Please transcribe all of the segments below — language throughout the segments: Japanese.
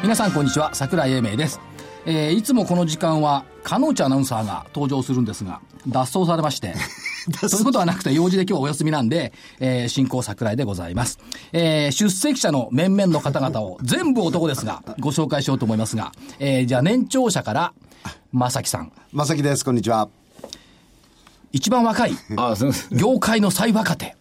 皆さんこんにちは、櫻井英明です。いつもこの時間は鹿野内アナウンサーが登場するんですが、脱走されましてそういうことはなくて、用事で今日はお休みなんで、進行櫻井でございます。出席者の面々の方々を全部男ですがご紹介しようと思いますが、じゃあ年長者から正木さん。正木です、こんにちは。一番若い業界の最若手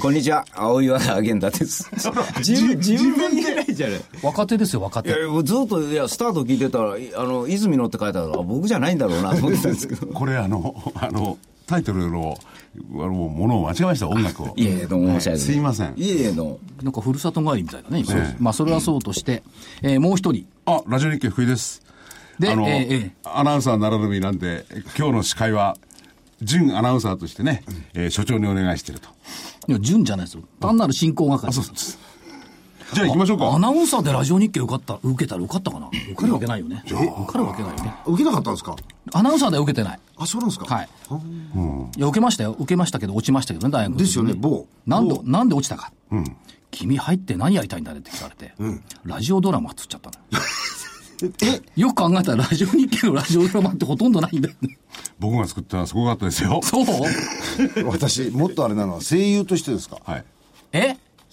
こんにちは、青岩源太です。自分でないじゃない若手ですよ、若手。いやずっとスタート聞いてたら泉野って書いてあるから僕じゃないんだろうなと思ってたんですけどこれタイトルのものを間違えました、音楽を。いえどうも申し訳ない、すいません。いえのなんかふるさと帰りみたいなね、まあそれはそうとして、もう一人、あ、ラジオ日経福井です。でアナウンサーならぬ身なんで、今日の司会は準アナウンサーとしてね、所長にお願いしてると。いや準じゃないですよ、単なる進行係。あ、そうです。じゃあ行きましょうか。アナウンサーでラジオ日経受けたら受かったかな。受かるわけないよね。受かるわけないよね。受けなかったんですか、アナウンサーでは。受けてない。あ、そうなんですか。はい。いや受けましたけど落ちましたけどね、大学の時ですよね。なんで落ちたか、君入って何やりたいんだねって聞かれて、ラジオドラマっつっちゃったのよく考えたらラジオ日経のラジオドラマってほとんどないんだよね。僕が作ったのはすごかったですよ。そう私もっとあれなのは声優としてですか。はい。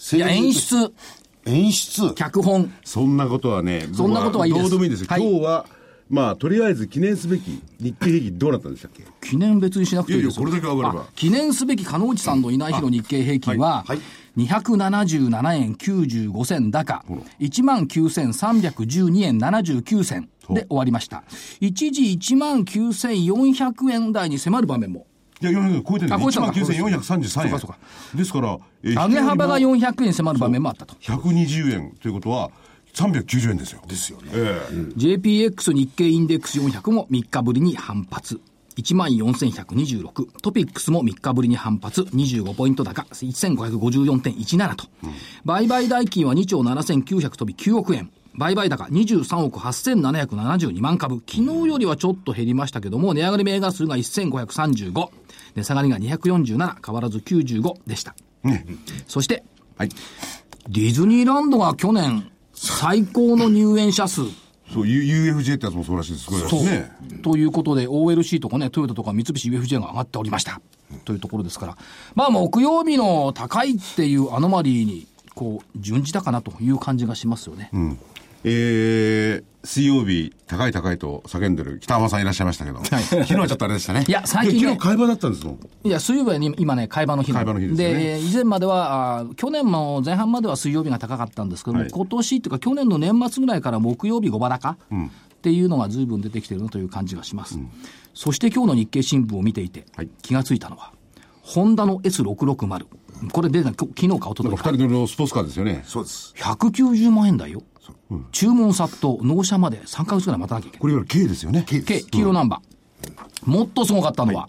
いや演出脚本、そんなことはね、そんなことはいいです。どうでもいいですよ、はい。今日はまあとりあえず記念すべき日経平均どうなったんでしたっけ。記念別にしなくていいですよ。いやいやこれだけ上がれば。記念すべき鹿野内さんのいない日の日経平均は、277円95銭高、19,312 円79銭で終わりました。一時 19,400 円台に迫る場面も。いや、400円超えてるんです。19,433円。そうかそうか。ですから、上げ幅が400円に迫る場面もあったと。120円ということは、390円ですよ。ですよね。JPX 日経インデックス400も3日ぶりに反発。14,126。トピックスも3日ぶりに反発。25ポイント高。1554.17 と。売買代金は2兆7,900飛び9億円。売買高23億8772万株。昨日よりはちょっと減りましたけども、値上がり銘柄数が1535。値下がりが247。変わらず95でした。そして、ディズニーランドが去年最高の入園者数。そう、UFJ ってやつもそうらしいです。すごいですね。ということで、OLC とかね、トヨタとか三菱 UFJ が上がっておりました。というところですから。まあ、木曜日の高いっていうアノマリーに、順次だかなという感じがしますよね。水曜日高いと叫んでる北浜さんいらっしゃいましたけど、昨日はちょっとあれでしたね。いや最近、ね、昨日買い場だったんですもん。いや水曜日は今ね買い場の日なんです、ね、で以前までは去年の前半までは水曜日が高かったんですけども、今年というか去年の年末ぐらいから木曜日5場高っていうのが随分出てきてるなという感じがします、そして今日の日経新聞を見ていて、気がついたのはホンダの S660、これで昨日かおとといか2人のスポーツカーですよね。そうです。190万円台よ。注文殺到、納車まで3ヶ月ぐらい待たなきゃいけない。これいわゆる K ですよね。 K、 黄色ナンバー。もっとすごかったのは、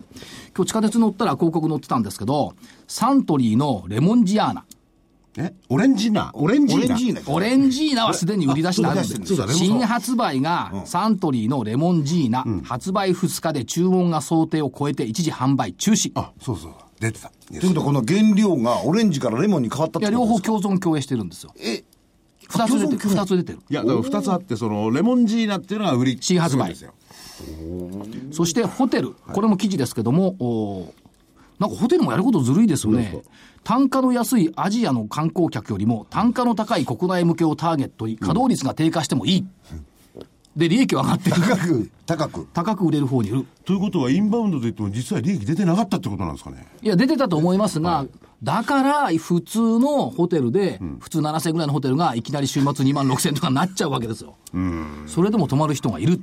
今日地下鉄乗ったら広告載ってたんですけど、サントリーのレモンジアーナ、オレンジーナはすでに売り出しになるんです。新発売がサントリーのレモンジーナ、発売2日で注文が想定を超えて一時販売中止。あ、そうそう出てた。ということはこの原料がオレンジからレモンに変わったってことですか。いや両方共存共栄してるんですよ。2つ出てる。いやだから2つあって、そのレモンジーナっていうのが売り新発売ですよ。そしてホテル、これも記事ですけども、なんかホテルもやることずるいですよね。単価の安いアジアの観光客よりも単価の高い国内向けをターゲットに稼働率が低下してもいい、で利益は上がってる、高く売れる方にいるということは、インバウンドといっても実は利益出てなかったってことなんですかね。いや出てたと思いますが、だから普通のホテルで、普通7000円ぐらいのホテルがいきなり週末2万6000円とかになっちゃうわけですよ。それでも泊まる人がいる。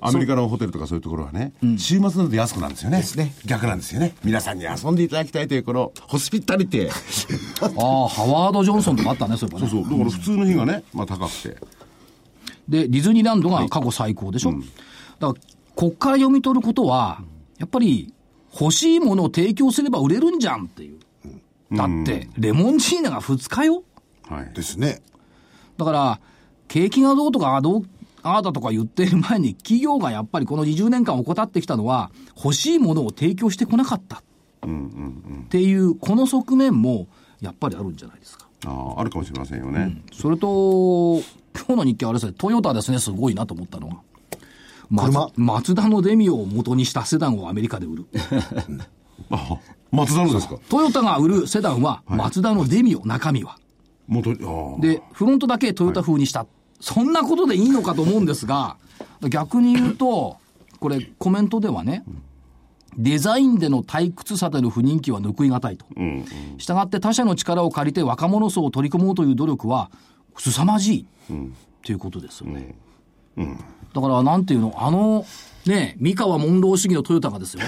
アメリカのホテルとかそういうところはね、うん、週末なので安くなんですよね。ですね。逆なんですよね。皆さんに遊んでいただきたいというこのホスピタリティあ、ハワード・ジョンソンとかあったね、そういえばね。そうそう、だから普通の日がね、まあ、高くてでディズニーランドが過去最高でしょ、はい、うん、だからこっから読み取ることはやっぱり欲しいものを提供すれば売れるんじゃんっていう。だってレモンチーナが2日よ、はい、ですね。だから景気がどうとかどうああだとか言ってる前に企業がやっぱりこの20年間怠ってきたのは欲しいものを提供してこなかったっていうこの側面もやっぱりあるんじゃないですか。あるかもしれませんよね、うん、それと今日の日経はあれですね、トヨタですね。すごいなと思ったのはマツダのデミオを元にしたセダンをアメリカで売るあ、マツダのですか。トヨタが売るセダンはマツダのデミオ、はい、中身は元でフロントだけトヨタ風にした、はい、そんなことでいいのかと思うんですが逆に言うとこれコメントではね、デザインでの退屈さでの不人気は拭いがたいと、うんうん、したがって他社の力を借りて若者層を取り込もうという努力は凄まじい、うん、ということですよね、うんうん、だからなんていうの、ね、三河モンロー主義のトヨタがですよ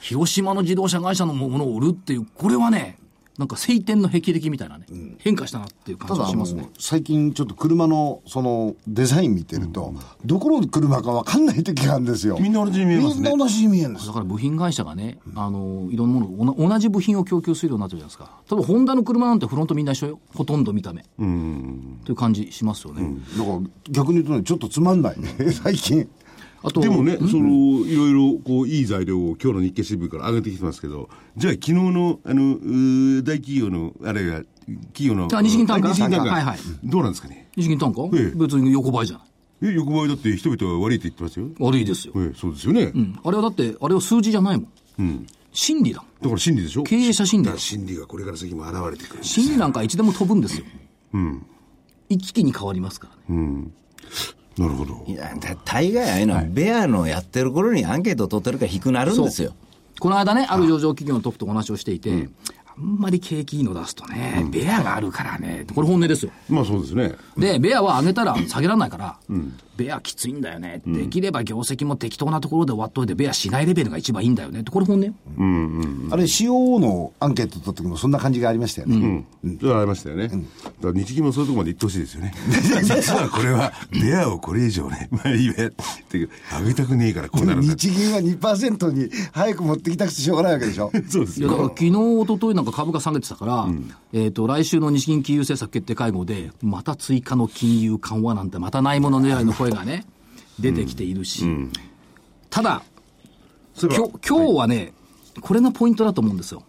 広島の自動車会社のものを売るっていう、これはねなんか晴天の霹靂みたいなね、うん、変化したなっていう感じがしますね。ただ最近ちょっと車のそのデザイン見てると、うん、どこの車か分かんない時があるんですよ。みんな同じに見えますね。みんな同じに見えるんです。だから部品会社がね、いろんなもの同じ部品を供給するようになってるじゃないですか。多分ホンダの車なんてフロントみんな一緒よ、ほとんど見た目、うん、という感じしますよね、うん、だから逆に言うとねちょっとつまんないね最近。あとでもね、うん、そのいろいろこういい材料を今日の日経新聞から上げてきてますけど、じゃあ昨日の大企業のあれが企業の日銀単価、はいはい、どうなんですかね。日銀単価、別に横ばいじゃない。横ばいだって人々は悪いって言ってますよ。悪いですよ、そうですよね、うん、あれはだってあれは数字じゃないもん、うん、心理だ。だから心理でしょ、経営者心理だ。心理がこれから先も現れてくるんです。心理なんかいつでも飛ぶんですよ、うん、一気に変わりますからね、うんなるほど。いや大概ああいうのはベアのやってる頃にアンケートを取ってるから低くなるんですよ。この間ねある上場企業のトップとお話をしていて、うん、あんまり景気いいの出すとね、うん、ベアがあるからね、これ本音ですよ。まあそうですね。でベアは上げたら下げられないから、うん、ベアきついんだよね、うん、できれば業績も適当なところで終わっといてベアしないレベルが一番いいんだよね、これ本音よ、うんうんうん、あれ COO のアンケート取った時もそんな感じがありましたよね、うんうん、それはありましたよね、うん、だから日銀もそういうところまで行ってほしいですよね実はこれはベアをこれ以上ねまあいいべって上げたくねえからこうなるんだ。日銀は 2% に早く持ってきたくてしょうがないわけでしょそうですよ。いやだから昨日おとといなんか株が下げてたから、うん来週の日銀金融政策決定会合でまた追加の金融緩和なんてまたないもの狙いの声がね出てきているし、うんうん、ただ今日はね、はい、これがポイントだと思うんですよ。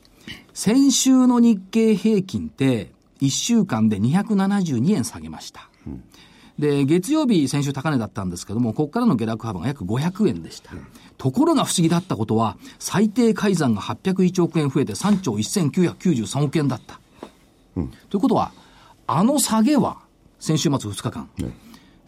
先週の日経平均って1週間で272円下げました、うん、で月曜日先週高値だったんですけどもここからの下落幅が約500円でした、うん、ところが不思議だったことは最低改ざんが801億円増えて3兆1993億円だった、うん、ということはあの下げは先週末2日間、ね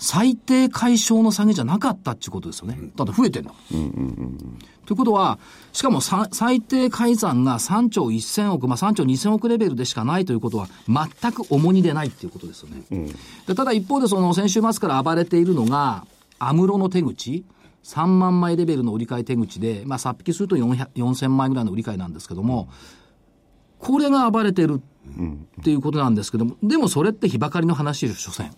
最低解消の下げじゃなかったっていうことですよね。だって増えてんだ、うんうんうん、ということはしかも最低改ざんが3兆1000億、まあ、3兆2000億レベルでしかないということは全く重荷でないっていうことですよね、うん、でただ一方でその先週末から暴れているのがアムロの手口3万枚レベルの売り買い手口で、まあ、差っ引きすると4000枚ぐらいの売り買いなんですけどもこれが暴れてるっていうことなんですけどもでもそれって日ばかりの話でしょ所詮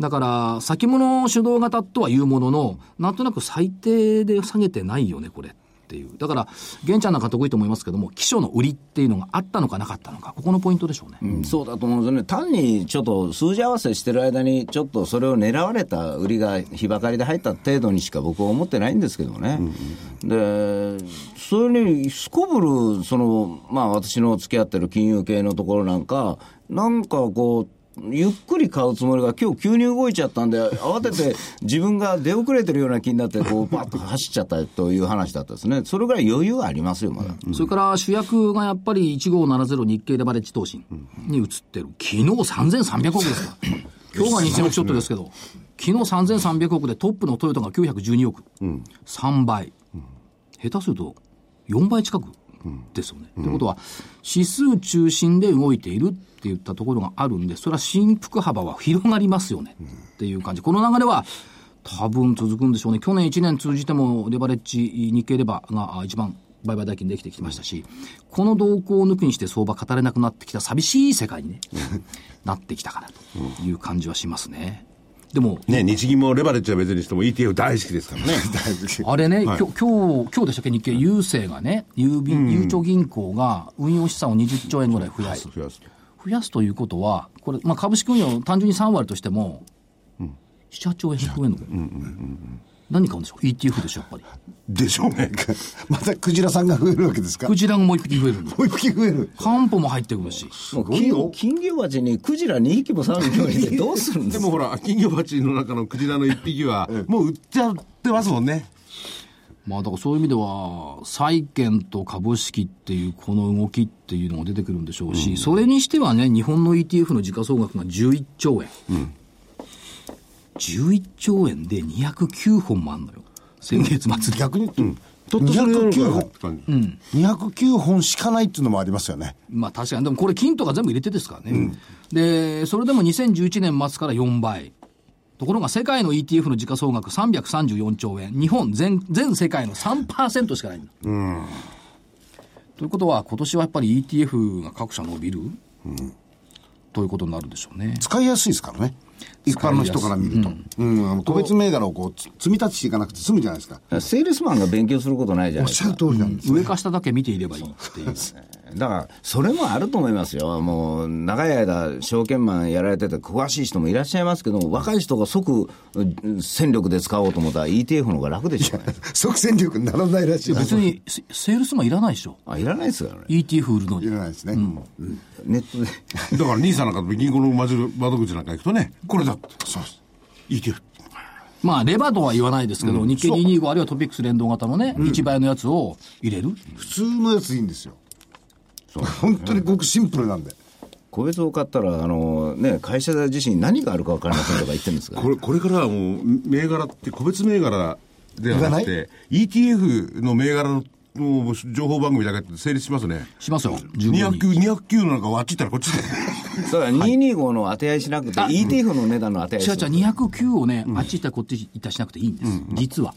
だから先物主導型とは言うもののなんとなく最低で下げてないよねこれっていう。だから玄ちゃんなんか得意と思いますけども基礎の売りっていうのがあったのかなかったのかここのポイントでしょうね、うん、そうだと思うんですよね。単にちょっと数字合わせしてる間にちょっとそれを狙われた売りが日ばかりで入った程度にしか僕は思ってないんですけどもね、うんうん、でそれにすこぶるその、まあ、私の付き合ってる金融系のところなんかこうゆっくり買うつもりが今日急に動いちゃったんで慌てて自分が出遅れてるような気になってこうバッと走っちゃったという話だったですね。それぐらい余裕はありますよまだ、うん、それから主役がやっぱり1570日経レバレッジ投信に移ってる。昨日3300億ですか今日が2000億ちょっとですけど昨日3300億でトップのトヨタが912億、うん、3倍、うん、下手すると4倍近くですよね、うん、ということは指数中心で動いているっていったところがあるんでそれは振幅幅は広がりますよねっていう感じ。この流れは多分続くんでしょうね。去年1年通じてもレバレッジ日経レバが一番売買代金できてきましたし、この動向を抜きにして相場語れなくなってきた寂しい世界に、ね、なってきたかなという感じはしますね。でもね、日銀もレバレッジは別にしても ETF 大好きですからねあれね、はい、今日でしたっけ、日経郵政がね、ゆうちょ銀行が運用資産を20兆円ぐらい増やす、はい、増やすということはこれ、まあ、株式運用単純に3割としても、うん、7、8兆円増えるのか、うんうんうん、何買うんでしょう。 ETF でしょ、やっぱり。でしょうね。またクジラさんが増えるわけですか。クジラがもう一匹増える。もう一匹増える。カンポも入ってくるし。金魚鉢にクジラ2匹も3匹もいてどうするんですか。でもほら、金魚鉢の中のクジラの1匹はもう売っちゃってますもんね。まあ、だからそういう意味では債券と株式っていうこの動きっていうのが出てくるんでしょうし、うん、それにしてはね、日本の ETF の時価総額が11兆円。うん、11兆円で209本もあるのよ、先月末。逆に、うん、209本、うん、209本しかないっていうのもありますよね。まあ確かに、でもこれ金とか全部入れてですからね、うん、でそれでも2011年末から4倍。ところが世界の ETF の時価総額334兆円、日本 全世界の 3% しかないの、うん、ということは今年はやっぱり ETF が各社伸びる、うん、ということになるでしょうね。使いやすいですからね、一般の人から見ると、うんうん、個別銘柄をこう積み立てしていかなくて済むじゃないですか。セールスマンが勉強することないじゃないですか。おっしゃる通りなんです、ね、上か下だけ見ていればいいっていうだからそれもあると思いますよ。もう長い間証券マンやられてて詳しい人もいらっしゃいますけども、若い人が即戦力で使おうと思ったら ETF の方が楽でしょうね即戦力にならないらしい。別にセールスマンいらないでしょ。あ、いらないですよね、 ETF 売るのにいらないですね、うんうん、ネットでだからNISAなんかと銀行の窓口なんか行くとね、これだってそうです、ETF、まあ、レバーとは言わないですけど、うん、日経225あるいはトピックス連動型のね、うん、1倍のやつを入れる、普通のやついいんですよ。そうですね、本当にごくシンプルなんで、個別を買ったらね、会社自身何があるか分からませんとか言ってるんですが、ね、これからはもう銘柄って個別銘柄ではなくて ETF の銘柄の情報番組だけ成立しますね。しますよ。209のなんかあっち行ったらこっち行ったら225の当て合いしなくて、はい、ETF の値段の当て合いしなくて、209をね、うん、あっち行ったらこっち行ったらしなくていいんです、うん、実は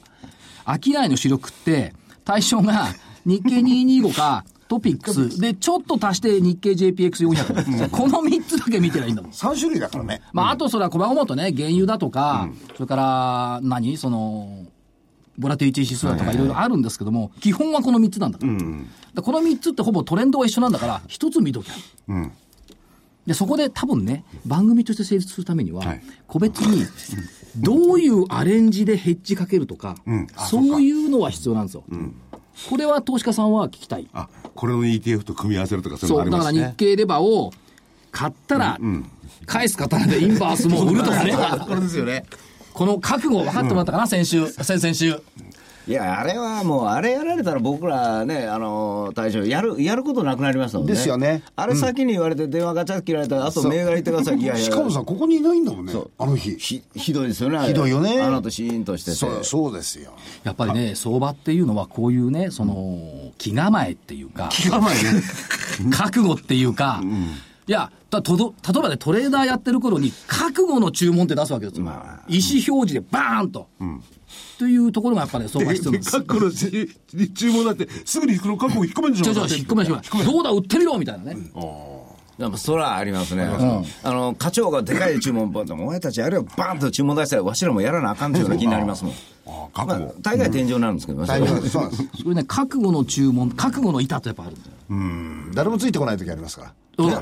商いの主力って対象が日経225かトピックスでちょっと足して日経 JPX400 この3つだけ見てりゃいいんだもん3種類だからね、まあ、あとそれは細々とね、原油だとか、うん、それから何そのボラティリティ指数だとかいろいろあるんですけども、はいはいはい、基本はこの3つなんだから、うん、だからこの3つってほぼトレンドが一緒なんだから1つ見ときゃ、うん、でそこで多分ね、番組として成立するためには、はい、個別にどういうアレンジでヘッジかけるとか、うん、そういうのは必要なんですよ、うん、これは投資家さんは聞きたい。あ、これの ETF と組み合わせるとか、そういうのありますね。そう、だから日経レバーを買ったら、うんうん、返す方でインバースも売るとかねこれですよね。この覚悟分かってもらったかな、うん、先々週。いや、あれはもう、あれやられたら僕らね、大将やることなくなりましたもんね。ですよね。あれ先に言われて電話ガチャッ切られたら、あと銘柄行ってください。いやいや、しかもさ、ここにいないんだもんね、あの日。ひどいですよね、あれ。ひどいよね。あのとシーンとしてて。そうですよ。やっぱりね、相場っていうのはこういうね、その、気構えっていうか。気構えね。覚悟っていうか。うん、いや、例えばね、トレーダーやってる頃に覚悟の注文って出すわけですよ、まあ、意思表示でバーンと、うん、というところがやっぱり、ね、そうは必要なんです。覚悟の注文だってすぐにこの覚悟を引っ込めるでしょ。引っ込めどうだ売ってみろみたいなね、うん、でもそらありますね、うん、課長がでかい注文バンと、お前たちあれをバーンと注文出したらわしらもやらなあかんというような気になりますもん。ああ、覚悟、まあ、大概天井なんですけど、うん、そうなんですそれね、覚悟の注文、覚悟の板ってやっぱあるんだよ。うん、誰もついてこない時ありますから、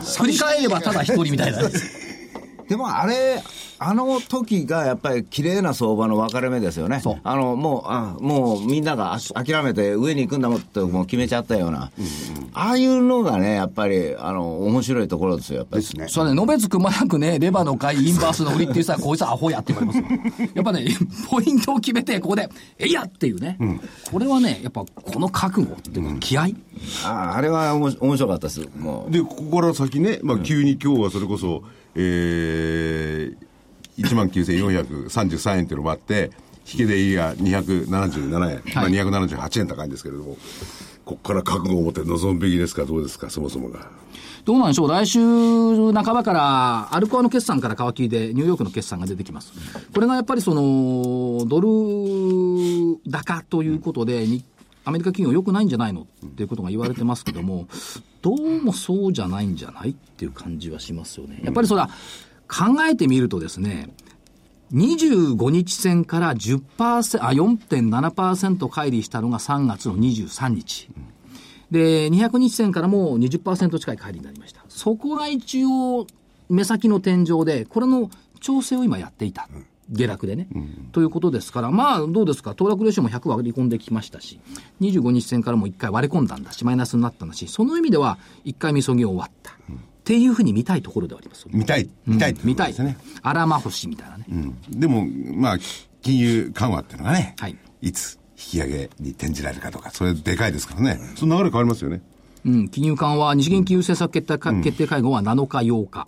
振り返ればただ一人みたいなでもあれ、あの時がやっぱり綺麗な相場の分かれ目ですよね。もうみんなが諦めて上に行くんだもんってもう決めちゃったような、うんうん、ああいうのがね、やっぱり面白いところですよ、やっぱりですね。それね、のべつくまなくね、レバーの買いインバースの売りっていうさ、こいつはアホやって言われますよやっぱね、ポイントを決めてここでえいやっていうね、うん、これはね、やっぱこの覚悟っていうか気合い、うん、あれは面白かったです。もうで、ここから先ね、まあ、急に今日はそれこそ、1万9433円というのもあって、引けでいいが277円、はい、まあ、278円高いんですけれども、ここから覚悟を持って臨むべきですか、どうですか、そもそもが。どうなんでしょう、来週半ばからアルコアの決算から皮切りでニューヨークの決算が出てきます。これがやっぱりそのドル高ということでアメリカ企業良くないんじゃないのっていうことが言われてますけども、どうもそうじゃないんじゃないっていう感じはしますよね。やっぱりそれは考えてみるとですね、25日線から 4.7% 乖離したのが3月の23日。で、200日線からも 20% 近い乖離になりました。そこが一応目先の天井で、これの調整を今やっていた。下落でね、うん、ということですから、まあどうですか、騰落レシオも100割り込んできましたし、25日線からも1回割り込んだんだし、マイナスになったんだし、その意味では1回みそぎを終わった、うん、っていうふうに見たいところではありますよね。見たいってことですね。あらま星みたいなね、うん、でもまあ金融緩和っていうのがね、はい、いつ引き上げに転じられるかとか、それでかいですからね、うん、その流れ変わりますよね、うん、金融緩和、日銀金融政策決定会合は7日8日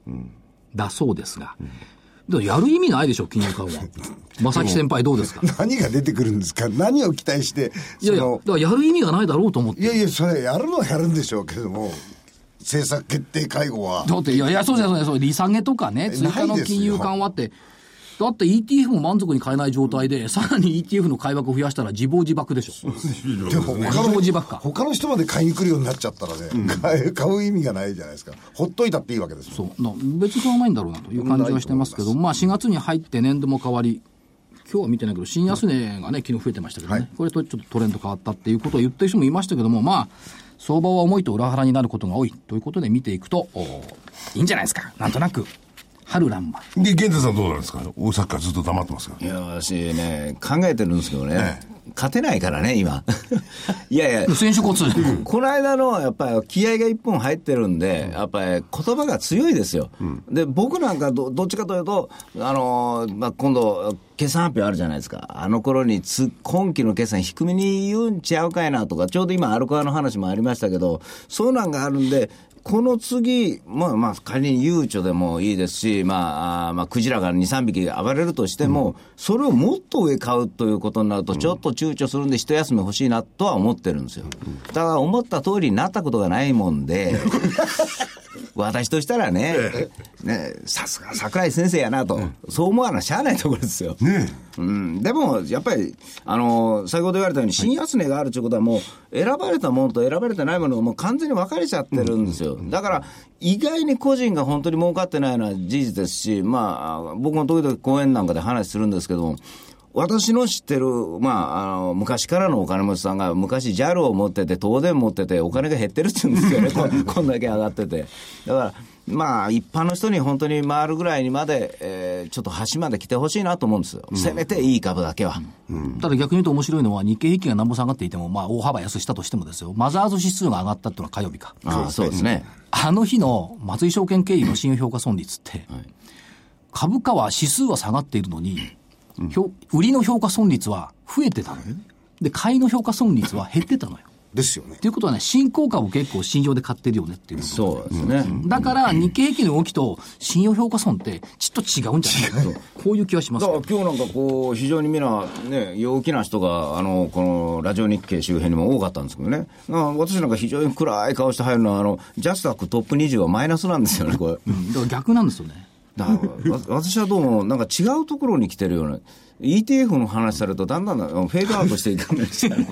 だそうですが、うんうん、やる意味ないでしょ、金融緩和。正木先輩どうですか。何が出てくるんですか。何を期待してだからやる意味がないだろうと思って。いやいや、それやるのはやるんでしょうけども、政策決定会合は。だっていやそうじゃない、そう利下げとかね、追加の金融緩和って。だって ETF も満足に買えない状態で、さらに ETF の買い枠を増やしたら自暴自爆でしょ。でも他の人まで買いに来るようになっちゃったらね、うん、買う意味がないじゃないですか。ほっといたっていいわけですよ。そう別に買わないんだろうなという感じはしてますけど、まあ4月に入って年度も変わり、今日は見てないけど新安値がね、昨日増えてましたけどね、はい、これとちょっとトレンド変わったっていうことを言ってる人もいましたけども、まあ相場は重いと裏腹になることが多いということで見ていくといいんじゃないですか、なんとなく春らんまで。源田さんどうなんですか、大阪ずっと黙ってますから。いや私ね、考えてるんですけどね、勝てないからね今いやいや選手コツこの間のやっぱり気合が一本入ってるんで、やっぱり言葉が強いですよ、うん、で僕なんか どっちかというとまあ、今度決算発表あるじゃないですか。あの頃に今期の決算低めに言うんちゃうかいなとか、ちょうど今アルコアの話もありましたけど、そうなんがあるんで、この次、まあ、仮にゆうちょでもいいですし、まあ、クジラが2、3匹暴れるとしても、うん、それをもっと上買うということになると、ちょっと躊躇するんで、一休み欲しいなとは思ってるんですよ。だから思った通りになったことがないもんで、私としたらね、さすが桜井先生やなと、うん、そう思わなしゃあないところですよ。ねうん、でも、やっぱり、先ほど言われたように、新安値があるということは、もう、選ばれたものと選ばれてないものがもう完全に分かれちゃってるんですよ。だから、意外に個人が本当に儲かってないのは事実ですし、まあ、僕も時々講演なんかで話するんですけども、私の知ってる、昔からのお金持ちさんが昔 JAL を持ってて、東電持ってて、お金が減ってるって言うんですよねこんだけ上がってて。だから、まあ、一般の人に本当に回るぐらいにまで、ちょっと端まで来てほしいなと思うんですよ、うん、せめていい株だけは、うんうん、ただ逆に言うと面白いのは、日経平均が何も下がっていても、まあ、大幅安したとしてもですよ、マザーズ指数が上がったっていうのは火曜日か。ああ、そうですね。あの日の松井証券経由の信用評価損率って、はい、株価は指数は下がっているのに、うん、売りの評価損率は増えてたのよ。で、買いの評価損率は減ってたのよ。ですよね。ということはね、新興株結構信用で買ってるよねっていう。そうですね。だから日経平均の動きと信用評価損ってちょっと違うんじゃないかと、こういう気はします、ね。だから今日なんかこう非常にみんなね、陽気な人がこのラジオ日経周辺にも多かったんですけどね。私なんか非常に暗い顔して入るのはジャスダックトップ20はマイナスなんですよねこれ。だから逆なんですよね。私はどうもなんか違うところに来てるような。ETF の話されるとだんだんフェードアウトしていかないですよね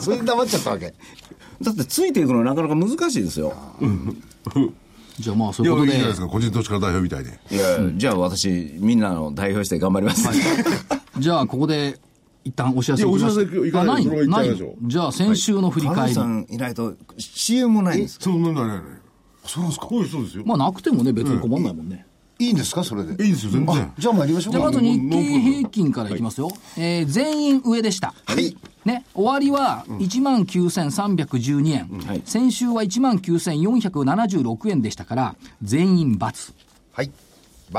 それで黙っちゃったわけだって、ついていくのはなかなか難しいですよじゃあまあそういうことでいいじゃないですか、個人投資家代表みたいで。いや、うん、じゃあ私みんなの代表して頑張ります、はい、じゃあここで一旦お知らせいきます。いや、お知らせいかない。ない。じゃあ先週の振り返り、はい、さんいないと CM もないんですか。そうなんだね。そうなんですか。そうですよ。まあなくてもね別に困んないもんね、いいんですかそれで。いいですよ全然。じゃあ参りましょう。じゃあまず日経平均からいきますよ、はい、全員上でした、はいね、終わりは 19,312 円、うんはい、先週は 19,476 円でしたから全員×。はい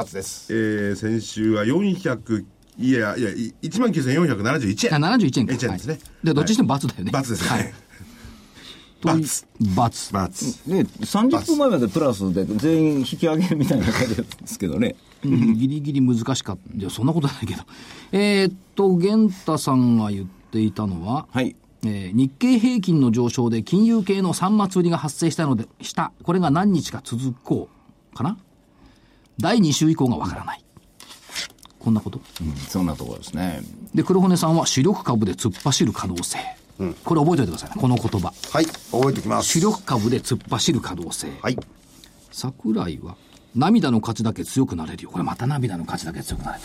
×です。先週は400、いや 19,471 円。71円ですね。でどっちにしても×だよね、はい、×ですね、はい当に×、ね、30分前までプラスで全員引き上げるみたいな感じですけどねギリギリ難しかった。いやそんなことないけど源太さんが言っていたのは、はい、日経平均の上昇で金融系の3末売りが発生したのでしたこれが何日か続こうかな第2週以降がわからないこんなこと、うん、そんなところですね。で黒骨さんは主力株で突っ走る可能性、うん、これ覚えておいてくださいねこの言葉。はい覚えてきます。主力株で突っ走る可能性。はい桜井は涙の価値だけ強くなれるよこれまた涙の価値だけ強くなれる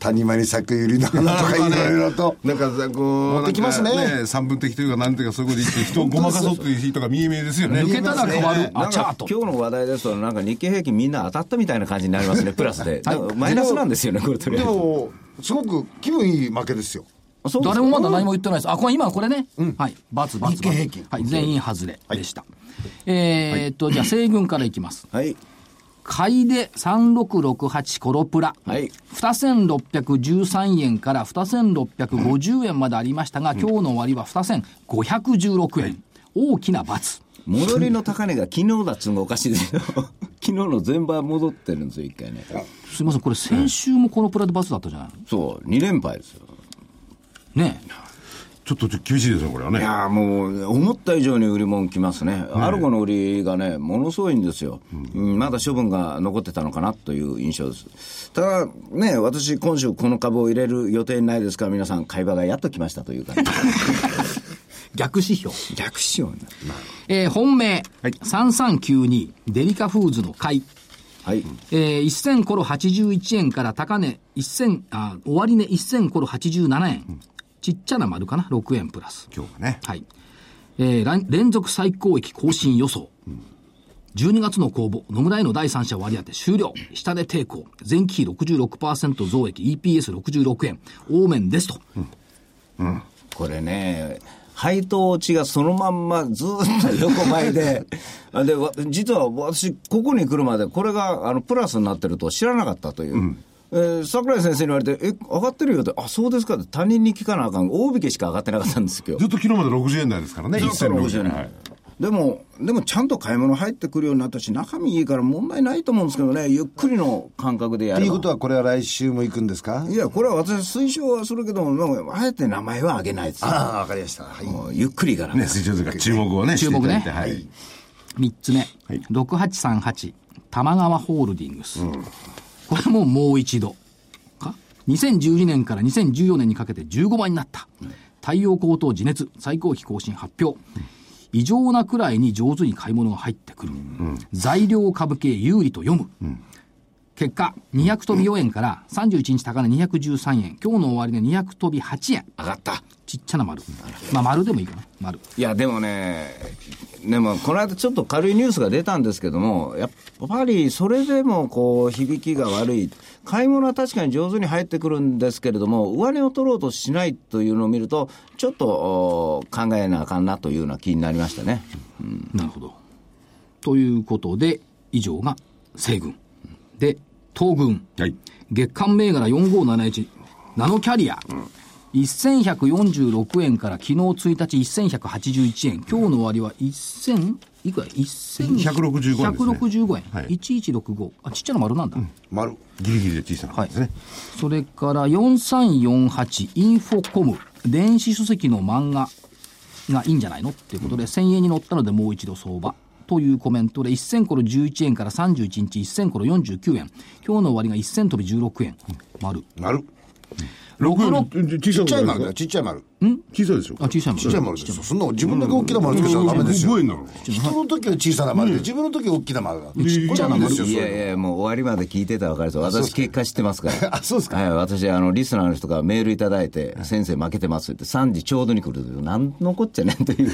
谷間に作揺りながらとかいろいろとなんかこう持ってきますね三分的というか何というかそういうこと言って人をごまかそうという人が見え見えですよね。抜けたら変わるチャート今日の話題ですとなんか日経平均みんな当たったみたいな感じになりますねプラスで、はい、マイナスなんですよねこれとりあえず。でもすごく気分いい負けですよ。そうです誰もまだ何も言ってないです。あこれ今これね、うん、はい×××日経平均、はい、全員外れでした、はい、じゃあ西軍からいきますはい買いで3668コロプラ、はい、2613円から2650円までありましたが、うん、今日の終わりは2516円、はい、大きな×戻りの高値が昨日だっつうのがおかしいですよ昨日の前場戻ってるんですよ一回ね。すいませんこれ先週もコロプラで×だったじゃない、うん、そう2連敗ですよねえちょっと厳しいですねこれはね。いやもう思った以上に売り物きますね。アルゴの売りがねものすごいんですよ、うん、まだ処分が残ってたのかなという印象です。ただね私今週この株を入れる予定ないですから皆さん買い場がやっと来ましたという感じ逆指標逆指標になる、本命、はい、3392デリカフーズの買い、はい1000コロ81円から高値1000あ終値1000コロ87円、うんちっちゃな丸かな6円プラス今日はね、はい連続最高益更新予想、うん、12月の公募野村への第三者割り当て終了下値抵抗前期比 66% 増益 EPS66 円応面ですと、うんうん、これね配当落ちがそのまんまずっと横ばい で実は私ここに来るまでこれがプラスになってると知らなかったという、うん桜井先生に言われて上がってるよってあそうですかって他人に聞かなあかん大引けしか上がってなかったんですけどずっと昨日まで60円台ですからね1060円、はい、でもちゃんと買い物入ってくるようになったし中身いいから問題ないと思うんですけどねゆっくりの感覚でやればということはこれは来週も行くんですか。いやこれは私推奨はするけどもあえて名前は挙げないです。ああわかりました、はい、もうゆっくりからね推奨ですから注目をね注目ねしていただいて、はい、3つ目、はい、6838玉川ホールディングス、うんこれももう一度か2012年から2014年にかけて15倍になった太陽高騰地熱最高益更新発表異常なくらいに上手に買い物が入ってくる、うん、材料株系有利と読む、うん、結果200飛び4円から31日高値213円今日の終値200飛び8円上がったちっちゃな丸、まあ、丸でもいいかな丸。いやでもねでもこの間ちょっと軽いニュースが出たんですけどもやっぱりそれでもこう響きが悪い買い物は確かに上手に入ってくるんですけれども上値を取ろうとしないというのを見るとちょっと考えなあかんなというような気になりましたね、うん、なるほど。ということで以上が西軍で東軍、はい、月間銘柄4571ナノキャリア、うん1146円から昨日1日1181円今日の終わりは1000いくら1165円ですね165円、はい、1165あちっちゃな丸なんだ、うん、丸ギリギリで小さな丸ですね、はい、それから4348インフォコム電子書籍の漫画がいいんじゃないのっていうことで、うん、1000円に乗ったのでもう一度相場というコメントで1000コロ11円から31日1000コロ49円今日の終わりが1000飛び16円、うん、丸丸ちっちゃい丸小さいでしょ。あ小さい丸小さい丸です。そんな自分だけ大きな丸つけちゃダメですよ。人の時は小さな丸で自分の時は大きな丸だ。ちっちゃな丸。いやいやもう終わりまで聞いてたら分かるです。私結果知ってますから。あそうですか。はい私リスナーの人からメールいただいて先生負けてますって3時ちょうどに来るとなんのこっちゃねんという。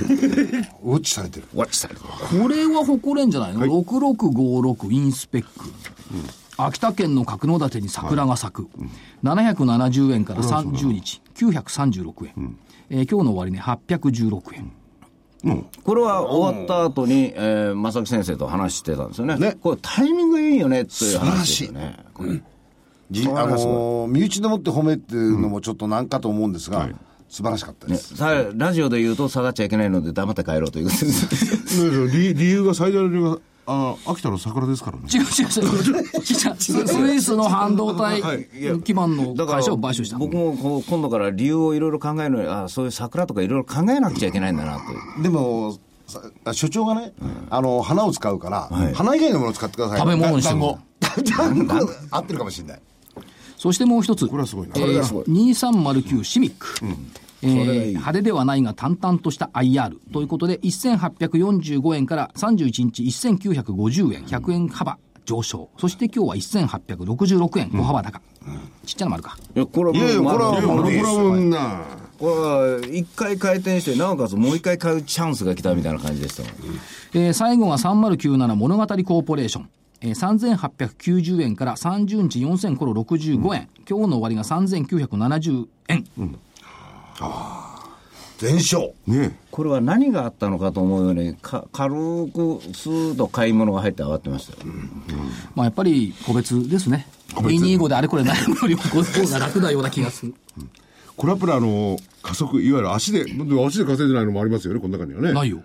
ウォッチされてる。ウォッチされてる。これは誇れんじゃないの。6656インスペック。秋田県の角館に桜が咲く、はい、770円から30日936円、うん今日の終値816円、うん、これは終わった後に、正木先生と話してたんですよ ねこれタイミングいいよねっていう話ですよね。素晴らしい、うん、身内でもって褒めっていうのもちょっとなんかと思うんですが、うんはい素晴らしかったです、ね、さラジオで言うと下がっちゃいけないので黙って帰ろうという理由が最大の理由が秋田の桜ですからね。違う違うスイスの半導体基盤の会社を買収した。僕もこう今度から理由をいろいろ考えるのにそういう桜とかいろいろ考えなくちゃいけないんだなという。でも所長がね、花を使うから、花以外のものを使ってください。食べ物にしても合ってるかもしれない。そしてもう一つ、これはすごいな。2309シミック、派手ではないが淡々とした IR ということで1845円から31日1950円100円幅上昇。そして今日は1866円小幅高、ちっちゃな丸か。いやこれは分な一回回転してなおかつもう一回買うチャンスが来たみたいな感じでしたもん。最後が3097物語コーポレーション、3890円から30日4065円、今日の終わりが3970円、全勝、ね、これは何があったのかと思うように軽くスーッと買い物が入って上がってましたよ、やっぱり個別ですね。225であれこれ悩むよりも個別が楽なような気がする、これはやっぱり加速いわゆる足で稼いでないのもありますよね。この中にはねないよ。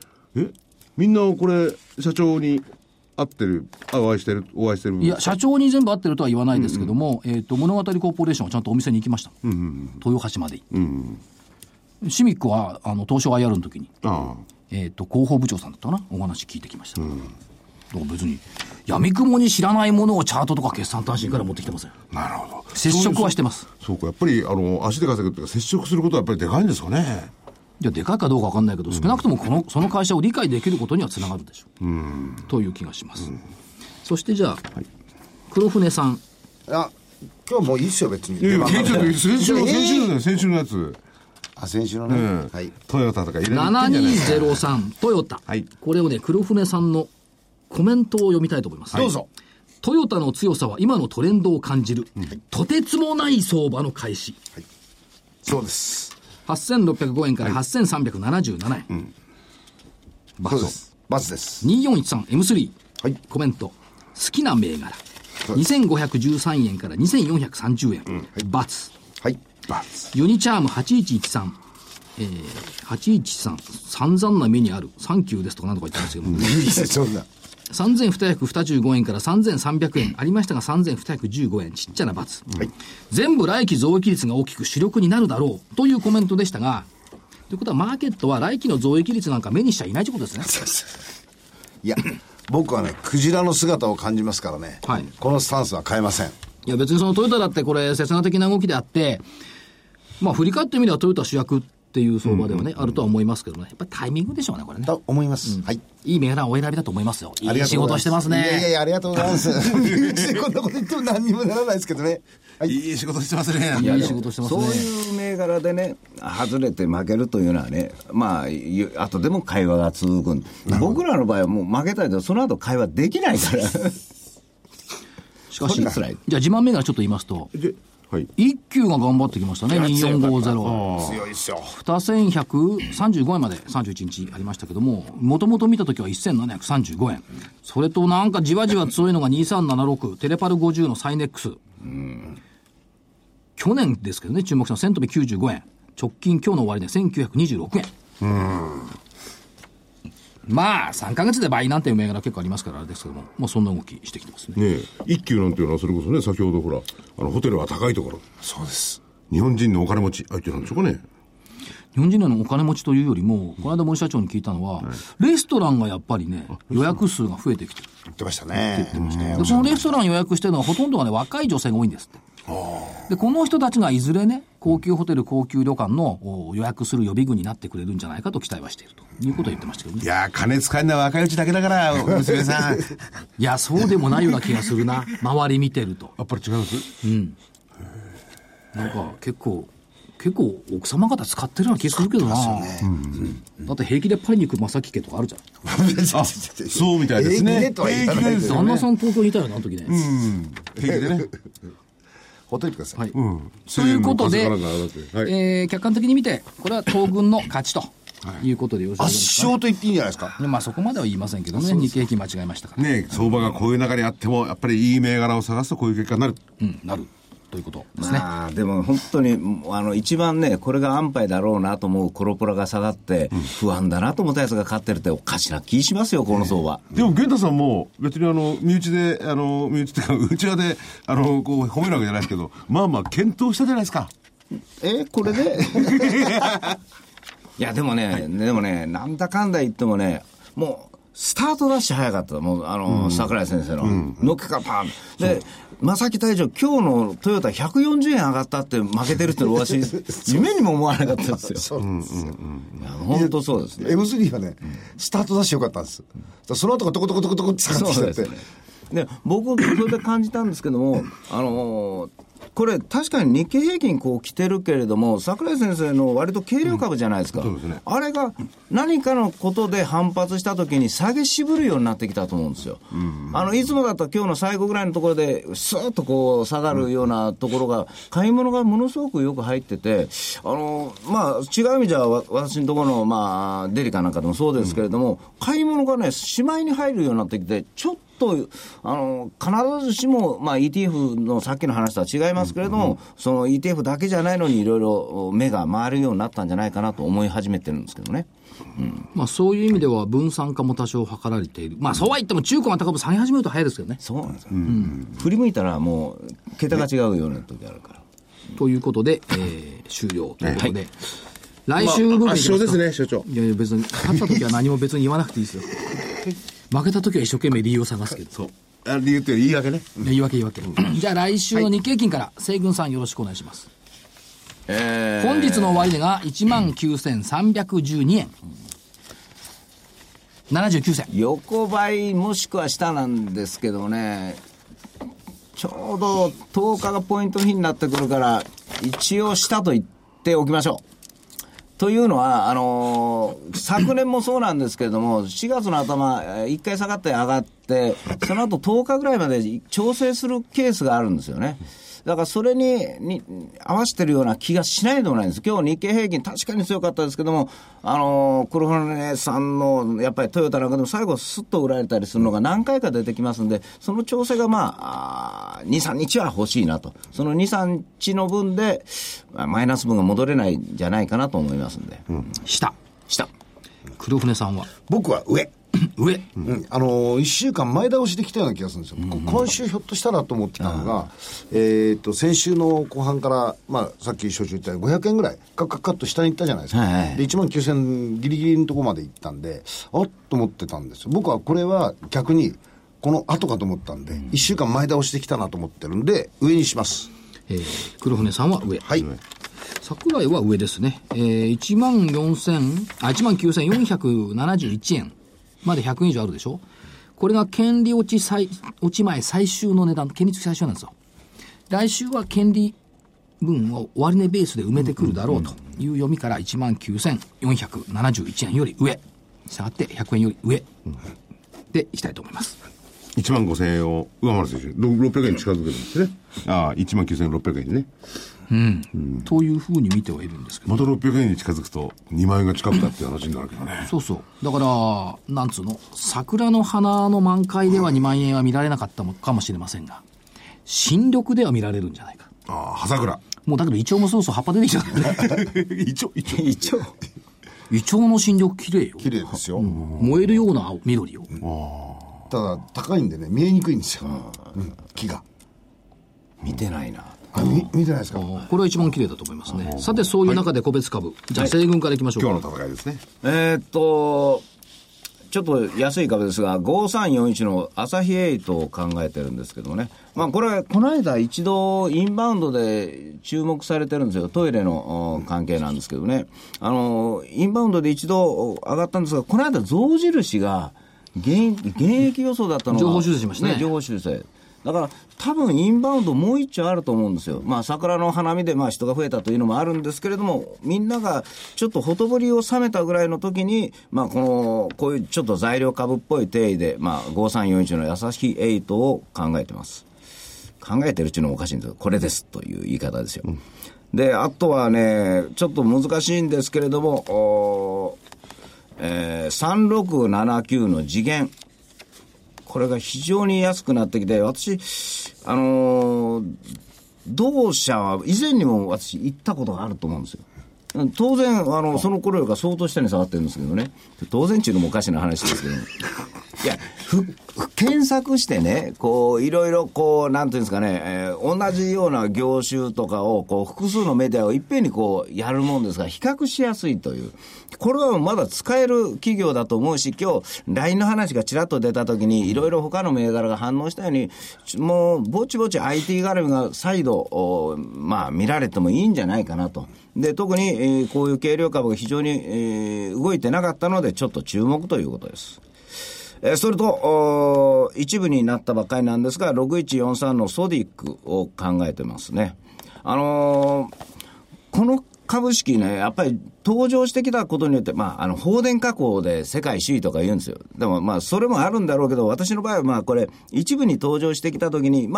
みんなこれ社長に合ってる、お会いしてる。いや社長に全部合ってるとは言わないですけども、物語コーポレーションはちゃんとお店に行きました、豊橋まで行って、シミックは東証 IR の時に広報部長さんだったかな、お話聞いてきました、だから別に闇雲に知らないものをチャートとか決算短信から持ってきてません。なるほど、接触はしてます。そうか、やっぱり足で稼ぐっていうか接触することはやっぱりでかいんですかね。いやでかいかどうか分かんないけど、少なくともその会社を理解できることにはつながるでしょう、という気がします、そしてじゃあ、黒船さん、今日もういいっすよ別に。先週のやつ、先週のね、トヨタとかいろいろ7203トヨタ、これをね黒船さんのコメントを読みたいと思います、どうぞ。トヨタの強さは今のトレンドを感じる、とてつもない相場の開始、そうです。8605円から8377円、そうですバツです。 2413M3、コメント、好きな銘柄2513円から2430円、バツ、ユニチャーム8113、8113散々な目にあるサンキューですとか何とか言ってますけど3225円から3300円ありましたが3215円、ちっちゃな×、全部来期増益率が大きく主力になるだろうというコメントでしたが、ということはマーケットは来期の増益率なんか目にしちゃいないということですね。いや僕はねクジラの姿を感じますからね、このスタンスは変えません。いや別にそのトヨタだってこれ刹那的な動きであって、振り返ってみればトヨタ主役っていう相場ではね、あるとは思いますけどね、やっぱりタイミングでしょうねこれね、と思います、いい銘柄をお選びだと思いますよ。いい仕事してますね。いやありがとうございますこんなこと言っても何にもならないですけどね、いい仕事してますね。いい仕事してますね。そういう銘柄でね外れて負けるというのはね、あとでも会話が続くんで、僕らの場合はもう負けたけどその後会話できないからしかしじゃあ自慢銘柄ちょっと言いますと、一級が頑張ってきましたね。2450強いっすよ。2135円まで31日ありましたけども、もともと見た時は1735円、それとなんかじわじわ強いのが2376テレパル50のサイネックス、去年ですけどね注目したのセントビ95円、直近今日の終わりで1926円、3ヶ月で倍なんていう銘柄結構ありますからあれですけども、そんな動きしてきてますね。一級なんていうのはそれこそね、先ほどほらホテルは高いところ、そうです、日本人のお金持ち相手なんでしょうかね。日本人のお金持ちというよりも、この間森社長に聞いたのは、レストランがやっぱりね予約数が増えてきてる言ってましたね。そのレストラン予約してるのはほとんどがね若い女性が多いんですって。でこの人たちがいずれね高級ホテル高級旅館の予約する予備軍になってくれるんじゃないかと期待はしているということを言ってましたけどね。いや金使えるのは若いうちだけだから娘さんいやそうでもないような気がするな周り見てるとやっぱり違います、なんか結構奥様方使ってるような気がするけどな、だって平気でパリに行く正木家とかあるじゃんそうみたいですね。平気です旦那さん東京にいたよなあの時ね、平気でねということで、客観的に見てこれは東軍の勝ちということでよろしいですか、ね、圧勝と言っていいんじゃないですか、そこまでは言いませんけどね、日経平均間違えましたからね。相場がこういう中にあってもやっぱりいい銘柄を探すとこういう結果になる、なるということですね。まあ、でも本当に一番ね、これが安牌だろうなと思うコロプラが下がって、うん、不安だなと思ったやつが勝ってるっておかしな気しますよ、この相場。でも源太さんも別に身内っていうか内輪でこう褒めるわけじゃないですけどまあまあ検討したじゃないですか。これでいやでもね、はい、でもね、なんだかんだ言ってもね、もうスタートダッシュ早かった。もう、桜井先生の、のっけからパーン。で、正木隊長、今日のトヨタ140円上がったって負けてるってのは、私、夢にも思わなかったんですよ。そうですよ。本当そうですね。M3 はね、スタートダッシュ良かったんです。その後がトコトコトコトコって下がってきたって。で、僕、それで感じたんですけども、これ確かに日経平均こう来てるけれども、櫻井先生の割と軽量株じゃないですか、そうですね、あれが何かのことで反発したときに下げ渋るようになってきたと思うんですよ、いつもだったら今日の最後ぐらいのところでスーッとこう下がるようなところが買い物がものすごくよく入ってて、まあ、違う意味じゃ私のところの、まあ、デリカなんかでもそうですけれども、買い物がねしまいに入るようになってきて、ちょっと必ずしも、まあ、ETF のさっきの話とは違いますけれども、その ETF だけじゃないのにいろいろ目が回るようになったんじゃないかなと思い始めてるんですけどね、まあ、そういう意味では分散化も多少図られている、まあ、そうは言っても中古型株下げ始めると早いですけどね。そうなんですよ、振り向いたらもう桁が違うような時あるから、ということで、終了ということで、はい、来週分圧勝ですね所長。いやいや別に勝った時は何も別に言わなくていいですよ負けたときは一生懸命理由を探すけど、そう理由って言い訳ね、言い訳、じゃあ来週の日経金から、はい、西軍さんよろしくお願いします。本日の終値が 19,312 円、79銭横ばいもしくは下なんですけどね、ちょうど10日がポイント日になってくるから一応下と言っておきましょう。というのは昨年もそうなんですけれども、4月の頭1回下がって上がって、その後10日ぐらいまで調整するケースがあるんですよね。だからそれに合わせてるような気がしないでもないんです。今日日経平均確かに強かったですけども、黒船さんのやっぱりトヨタなんかでも最後スッと売られたりするのが何回か出てきますんで、その調整がまあ 2,3 日は欲しいなと、その 2,3 日の分でマイナス分が戻れないんじゃないかなと思いますんで、下黒船さんは僕は上、1週間前倒しできたような気がするんですよ、今週ひょっとしたらと思ってたのが、先週の後半から、まあ、さっき所長言ったように500円ぐらいカッと下に行ったじゃないですか、で1万9000ギリギリのところまで行ったんで、あっと思ってたんですよ。僕はこれは逆にこの後かと思ったんで、1週間前倒しできたなと思ってるんで上にします、黒船さんは上、はい、桜井は上ですね、19471円まで100円以上あるでしょ。これが権利落ち前最終の値段、権利付き最終なんですよ。来週は権利分を終値ベースで埋めてくるだろうという読みから 19,471 円より上、下がって100円より上でいきたいと思います。1万5000円を上回るでしょ、600円近づけるんですね。1万9600円ね、というふうに見てはいるんですけど、また600円に近づくと2万円が近くだっていう話になるけどねそうそう、だからなんつうの、桜の花の満開では2万円は見られなかったかもしれませんが、新緑では見られるんじゃないか。葉桜もうだけど、イチョウもそろそろ葉っぱ出てきちゃったねイチョウの新緑綺麗よ、綺麗ですよ、燃えるような緑よ、ただ高いんでね見えにくいんですよ、木が見てないな、見てないですか。これは一番綺麗だと思いますね。さてそういう中で個別株、じゃあ西軍からいきましょう、はい、今日の戦いですね。ちょっと安い株ですが5341の朝日エイトを考えてるんですけどもね、まあ、これはこの間一度インバウンドで注目されてるんですよ、トイレの関係なんですけどね、インバウンドで一度上がったんですが、この間象印が減益予想だったのが情報修正しましたね、情報修正だから多分インバウンドもう一丁あると思うんですよ。まあ桜の花見でまあ人が増えたというのもあるんですけれども、みんながちょっとほとぼりを冷めたぐらいの時に、まあこういうちょっと材料株っぽい定位で、まあ5341の優しいエイトを考えてます。考えてるっていうのもおかしいんですけど、これですという言い方ですよ。で、あとはね、ちょっと難しいんですけれども、3679の次元。これが非常に安くなってきて、私、同社は以前にも私行ったことがあると思うんですよ。当然その頃よりか相当下に下がってるんですけどね。当然っていうのもおかしな話ですけど、ね、いや検索してね、こういろいろこうなんていうんですかね、同じような業種とかをこう複数のメディアをいっぺんにこうやるもんですが、比較しやすいという、これはまだ使える企業だと思うし、今日 LINE の話がちらっと出たときにいろいろ他の銘柄が反応したように、もうぼちぼち IT 絡みが再度まあ見られてもいいんじゃないかなと。で特に、こういう軽量株が非常に、動いてなかったのでちょっと注目ということです。それと一部になったばっかりなんですが、6143のソディックを考えてますね。この株式ね、やっぱり登場してきたことによって、まあ、放電加工で世界首位とか言うんですよ。でもまあそれもあるんだろうけど、私の場合はまあこれ一部に登場してきたときに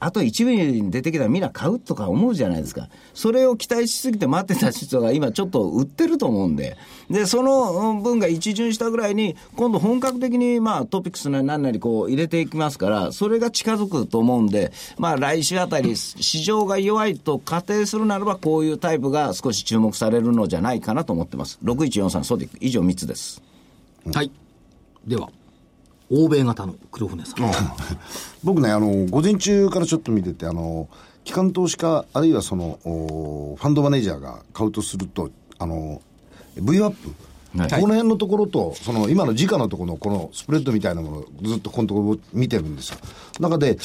あと一部に出てきたらみんな買うとか思うじゃないですか。それを期待しすぎて待ってた人が今ちょっと売ってると思うんで、でその分が一巡したぐらいに今度本格的にまあトピックスなり何なりこう入れていきますから、それが近づくと思うんで、まあ来週あたり市場が弱いと仮定するならばこういうタイプが少し注目されるのじゃないかなと思ってます。6143ソディック、以上3つです。はい、では欧米型の黒船さん、うん、僕ね午前中からちょっと見てて、機関投資家あるいはそのファンドマネージャーが買うとするとV アップ、はい、この辺のところとその今の時価のところのこのスプレッドみたいなものをずっとこのところ見てるんですよ。中で、比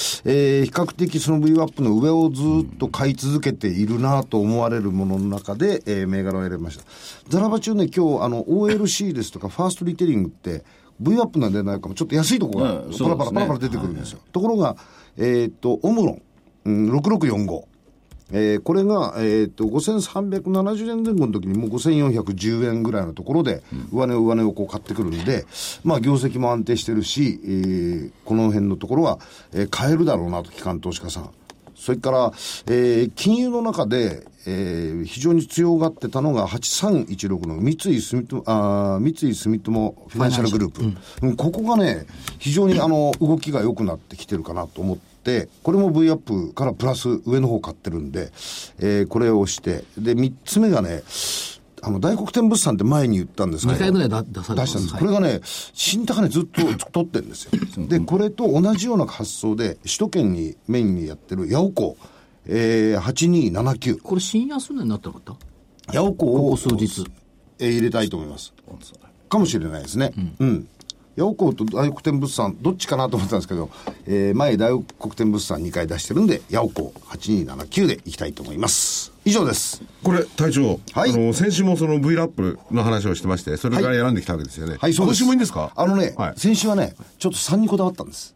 較的その V アップの上をずっと買い続けているなと思われるものの中で、銘柄を選びました。ザラバ中ね、今日OLC ですとかファーストリテイリングってV アップなんでないかも、ちょっと安いところがパラパラパラパラ出てくるんですよ。ところが、オムロン、6645、これが、5370円前後の時にもう5410円ぐらいのところで上値をこう買ってくるんで、まあ業績も安定してるし、この辺のところは、買えるだろうなと、機関投資家さん。それから、金融の中で、非常に強がってたのが8316の三井住友フィナンシャルグループ、うん、ここがね非常に動きが良くなってきてるかなと思って、これも V アップからプラス上の方買ってるんで、これをして、で3つ目がね大黒天物産って前に言ったんですけど2回ぐらい出したんです、はい、これがね新高値ずっと取ってるんですよ。でこれと同じような発想で首都圏にメインにやってるヤオコ8279、これ新安値になってなかった？ヤオコを数日入れたいと思いますかもしれないですね、うんうん、ヤオコと大黒天物産どっちかなと思ったんですけど、前大黒天物産2回出してるんでヤオコ8279でいきたいと思います。以上です。これ隊長、はい、先週もその V ラップの話をしてまして、それから選んできたわけですよね。はい、はい、そうです。今週もいいんですか？はい、先週はねちょっと3にこだわったんです。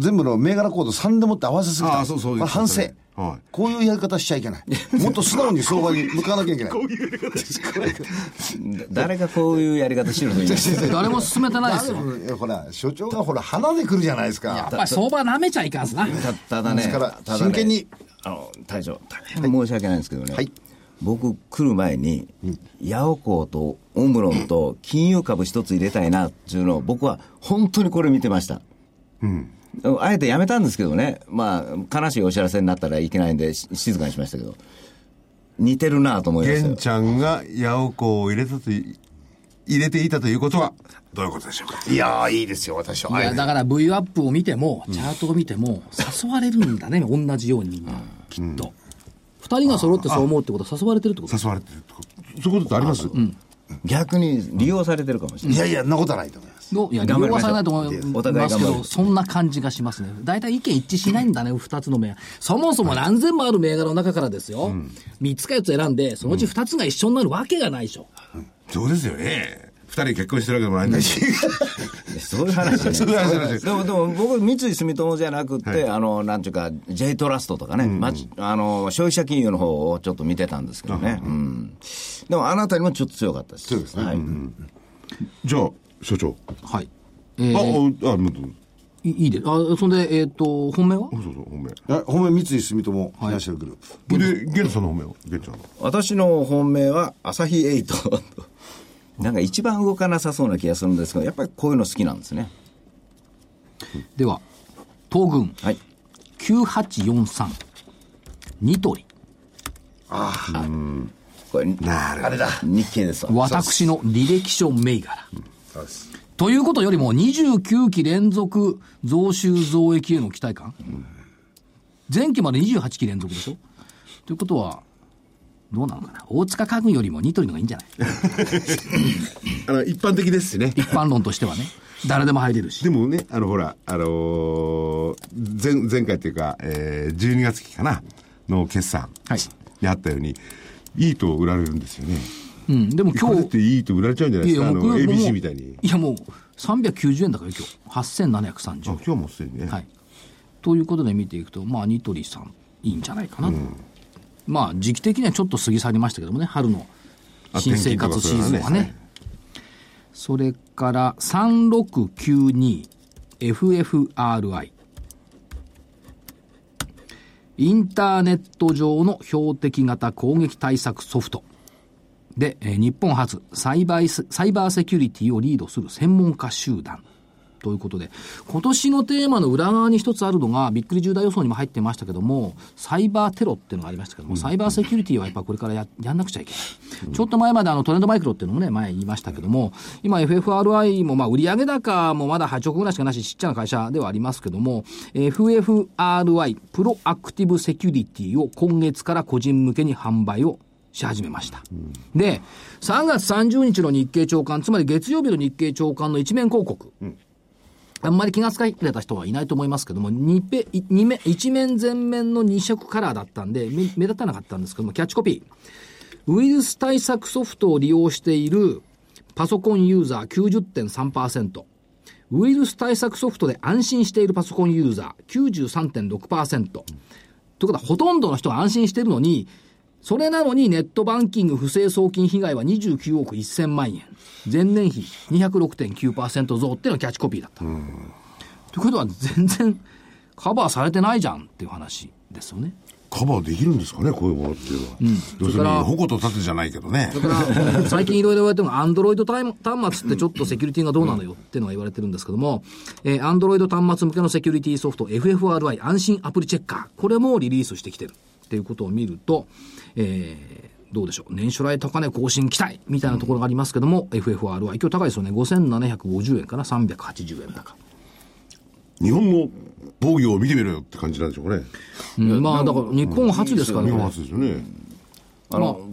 全部の銘柄コード3でもって合わせすぎた。そう反省、はい、こういうやり方しちゃいけない。もっと素直に相場に向かわなきゃいけない。こういうやり方しかない。誰がこういうやり方してるの？誰も勧めてないですよ。ほら所長がほら鼻でくるじゃないですか。やっぱり相場なめちゃいかんすな。ただねですから真剣に大将大変申し訳ないんですけどね、はい、僕来る前に、うん、ヤオコーとオムロンと金融株一つ入れたいなっていうのを僕は本当にこれ見てました。うん、あえてやめたんですけどね、まあ、悲しいお知らせになったらいけないんで静かにしましたけど、似てるなと思いましたよ。源ちゃんがヤオコを入れていたということはどういうことでしょうか？いやーいいですよ。私はいやだから V アップを見てもチャートを見ても誘われるんだね、同じように、うん、きっと、うん、2人が揃ってそう思うってことは誘われてるってこと、誘われてるってこと、そういうことってあります、うん、逆に利用されてるかもしれない、うん、いやいやそんなことはないと思います。いや利用はされないと思いますけど、そんな感じがしますね。だいたい意見一致しないんだね、2つの銘柄。そもそも何千もある銘柄の中からですよ、うん、3つか4つ選んでそのうち2つが一緒になるわけがないでしょ、うんうん、そうですよね。2人結婚してるわけでもないんだしそういう話じゃない。でも僕三井住友じゃなくて、はい、なんていうか J トラストとかね、うん、消費者金融の方をちょっと見てたんですけどね、うん、でもあなたにもちょっと強かったです。そうですね、はい、うん、じゃあ所長、はい、それで本命は、そう本命三井住友フィナンシャルグループ、はい、で源さんの本命は、源ちゃん、私の本命は朝日エイトなんか一番動かなさそうな気がするんですけど、やっぱりこういうの好きなんですね、うん、では東軍、はい、9843ニトリ。ああ、うん、これなるほど、あれだ、日経ですわ。私の履歴書銘柄、うん、そうです。ということよりも29期連続増収増益への期待感、うん、前期まで28期連続でしょ。ということはどうなのかな、大塚家具よりもニトリのがいいんじゃない一般的ですしね、一般論としてはね誰でも入れるし。でもね、ほら、前回というか、12月期かなの決算にあったように、はい、いいと売られるんですよね。うん、でも今日っていいと売られちゃうんじゃないですか。ABC みたいに。いやもう390円だから今日8730円。あ、今日もすでにね。はい。ということで見ていくと、まあニトリさんいいんじゃないかなと。うん、まあ時期的にはちょっと過ぎ去りましたけどもね、春の新生活シーズンはね。それから3692 FFRI、 インターネット上の標的型攻撃対策ソフトで日本初サイバーセキュリティをリードする専門家集団ということで、今年のテーマの裏側に一つあるのが、びっくり重大予想にも入ってましたけども、サイバーテロっていうのがありましたけども、サイバーセキュリティはやっぱこれから やんなくちゃいけない、うん、ちょっと前までトレンドマイクロっていうのもね前言いましたけども、今 FFRI もまあ売上高もまだ8億ぐらいしかないし、ちっちゃな会社ではありますけども、 FFRI プロアクティブセキュリティを今月から個人向けに販売をし始めました。で、3月30日の日経長官、つまり月曜日の日経長官の一面広告、うん、あんまり気がつかれた人はいないと思いますけども、一面全面の2色カラーだったんで目立たなかったんですけども、キャッチコピー、ウイルス対策ソフトを利用しているパソコンユーザー 90.3%、ウイルス対策ソフトで安心しているパソコンユーザー 93.6%、ということはほとんどの人が安心しているのに、それなのにネットバンキング不正送金被害は29億1000万円。前年比 206.9% 増っていうのがキャッチコピーだった。ということは全然カバーされてないじゃんっていう話ですよね。カバーできるんですかね、こういうものっていうのは。うん。要するに、矛と盾じゃないけどね。だから、最近いろいろ言われても、アンドロイド端末ってちょっとセキュリティがどうなのよっていうのが言われてるんですけども、アンドロイド端末向けのセキュリティソフト FFRI 安心アプリチェッカー、これもリリースしてきてるっていうことを見ると、どうでしょう、年初来高値更新期待みたいなところがありますけども、うん、FFRI 今日高いですよね、5750円から380円高。日本の防御を見てみろよって感じなんでしょうかね、うん、まあだから日本初ですからね、うん、日本初ですよね。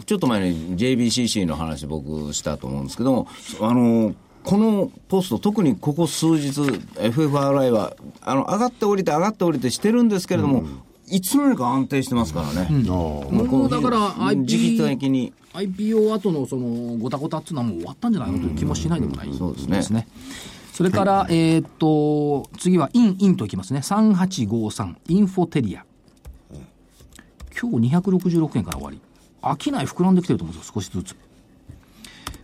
ちょっと前に JBCC の話僕したと思うんですけども、このポスト特にここ数日 FFRI は上がって降りて上がって降りてしてるんですけれども、うん、いつの間にか安定してますからね、うん、もうだから IPO 後のそのゴタゴタっていうのはもう終わったんじゃないのという気もしないでもないですね。それから、はい、次はインといきますね。3853インフォテリア、今日266円から終わり、商い膨らんできてると思うんですよ、少しずつ。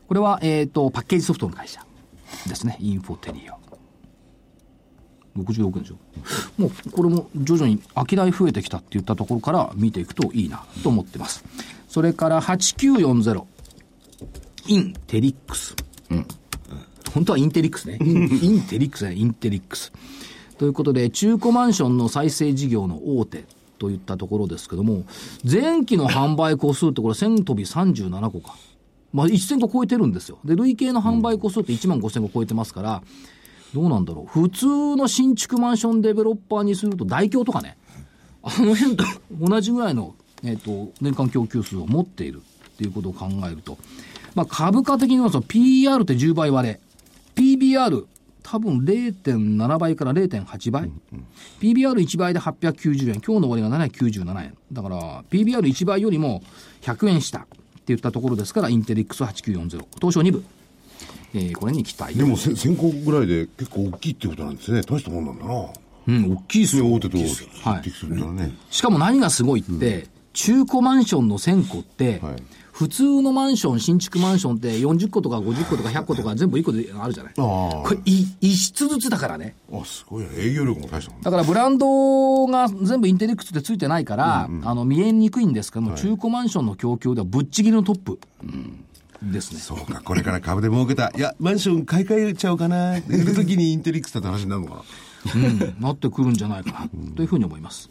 これは、パッケージソフトの会社ですね、インフォテリア66円でしょ。もうこれも徐々に商い増えてきたって言ったところから見ていくといいなと思ってます。それから8940インテリックス、うん、本当はインテリックスねインテリックスということで、中古マンションの再生事業の大手といったところですけども、前期の販売個数ってこれ1000飛び37個か、まあ、1000個超えてるんですよ。で、累計の販売個数って1万5000個超えてますから、どうなんだろう、普通の新築マンションデベロッパーにすると大京とかね、あの辺と同じぐらいの、年間供給数を持っているっていうことを考えると、まあ、株価的には PER って10倍割れ、 PBR 多分 0.7 倍から 0.8 倍、うんうん、PBR1 倍で890円、今日の終わりが797円だから PBR1 倍よりも100円下っていったところですから、インテリックス8940東証2部、これに期待。でも1000個ぐらいで結構大きいってことなんですね。大したもんなんだな。うん、大きいですよ。大手と大手するんだね、はい。しかも何がすごいって、うん、中古マンションの1000個って、はい、普通のマンション、新築マンションって40個とか50個とか100個とか全部1個であるじゃない。これ一室ずつだからね。あ、すごいね。営業力も大したもんね。だからブランドが全部インテリックスってついてないから、うんうん、見えにくいんですけども、はい、中古マンションの供給ではぶっちぎりのトップ。うんですね、そうか、これから株で儲けたいやマンション買い替えちゃおうかな売るときにインテリックスだって話になるのかな、うん、なってくるんじゃないかなというふうに思います。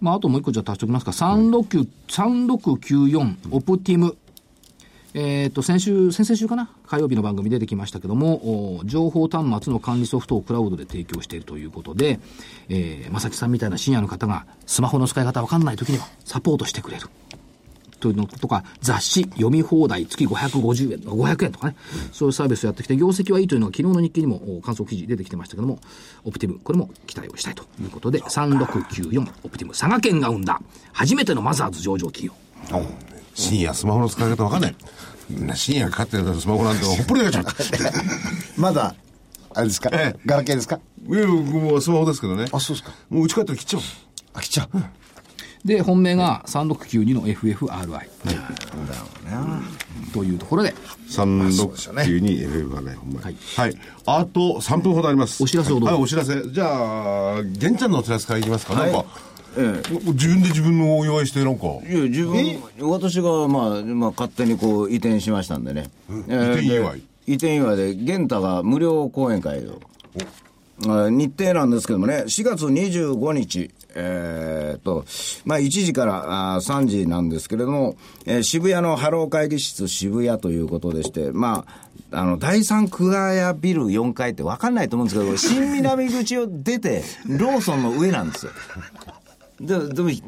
まあ、あともう一個じゃあ足しておきますか。3694オプティム、先々週かな、火曜日の番組出てきましたけども、情報端末の管理ソフトをクラウドで提供しているということで、正木さんみたいな深夜の方がスマホの使い方わかんない時にはサポートしてくれるというのとか、雑誌読み放題月550円500円とかね、そういうサービスをやってきて業績はいいというのが昨日の日経にも観測記事出てきてましたけども、オプティブこれも期待をしたいということで、3694オプティブ、佐賀県が生んだ初めてのマザーズ上場企業。深夜スマホの使い方わかんない、深夜かかってるスマホなんてほっぽり出ちゃったまだあれですか、ガラケーですか。いやもうスマホですけどね。あ、そうですか。もう家帰ったら切っちゃう。あ、切っちゃう。で本命が3692の FFRI、うん、だろうな、うん、というところで3692 FFRI、はいはい、あと3分ほどあります。お知らせをどうぞ。はい、お知らせ、じゃあ玄ちゃんのお知らせからいきますか。はい、なんか、自分で自分のお祝いしてなんか、いや自分、私が、まあ、勝手にこう移転しましたんでね、移転祝いで玄太が無料講演会を、日程なんですけどもね、4月25日1時から3時なんですけれども、渋谷のハロー会議室渋谷ということでして、第3クアヤビル4階って分かんないと思うんですけど、新南口を出てローソンの上なんですよ。で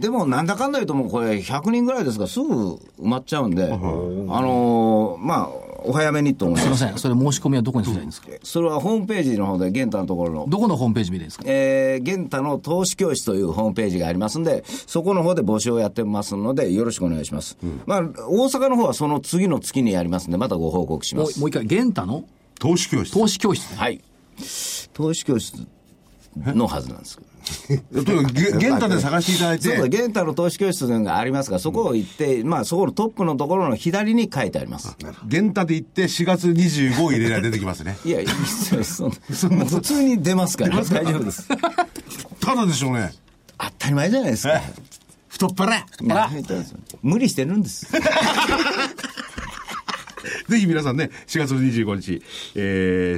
もなんだかんだ言うともうこれ100人ぐらいですがすぐ埋まっちゃうんで、お早めにと思います。すいません、それ申し込みはどこにするんですか。それはホームページの方で、玄太のところのどこのホームページ見れるんですか。玄太の投資教室というホームページがありますんで、そこの方で募集をやってますのでよろしくお願いします。大阪の方はその次の月にやりますんでまたご報告します。もう一回、玄太の投資教室、投資教室、ね、はい、投資教室のはずなんですけど玄太で探していただいて、そうだ、玄太の投資教室がありますが、そこを行って、そこのトップのところの左に書いてあります。玄太で行って4月25入れら出てきますね。いや、そんな普通に出ますから大丈夫です。ただでしょうね、当たり前じゃないですか。太っ腹、無理してるんですぜひ皆さんね、4月25日、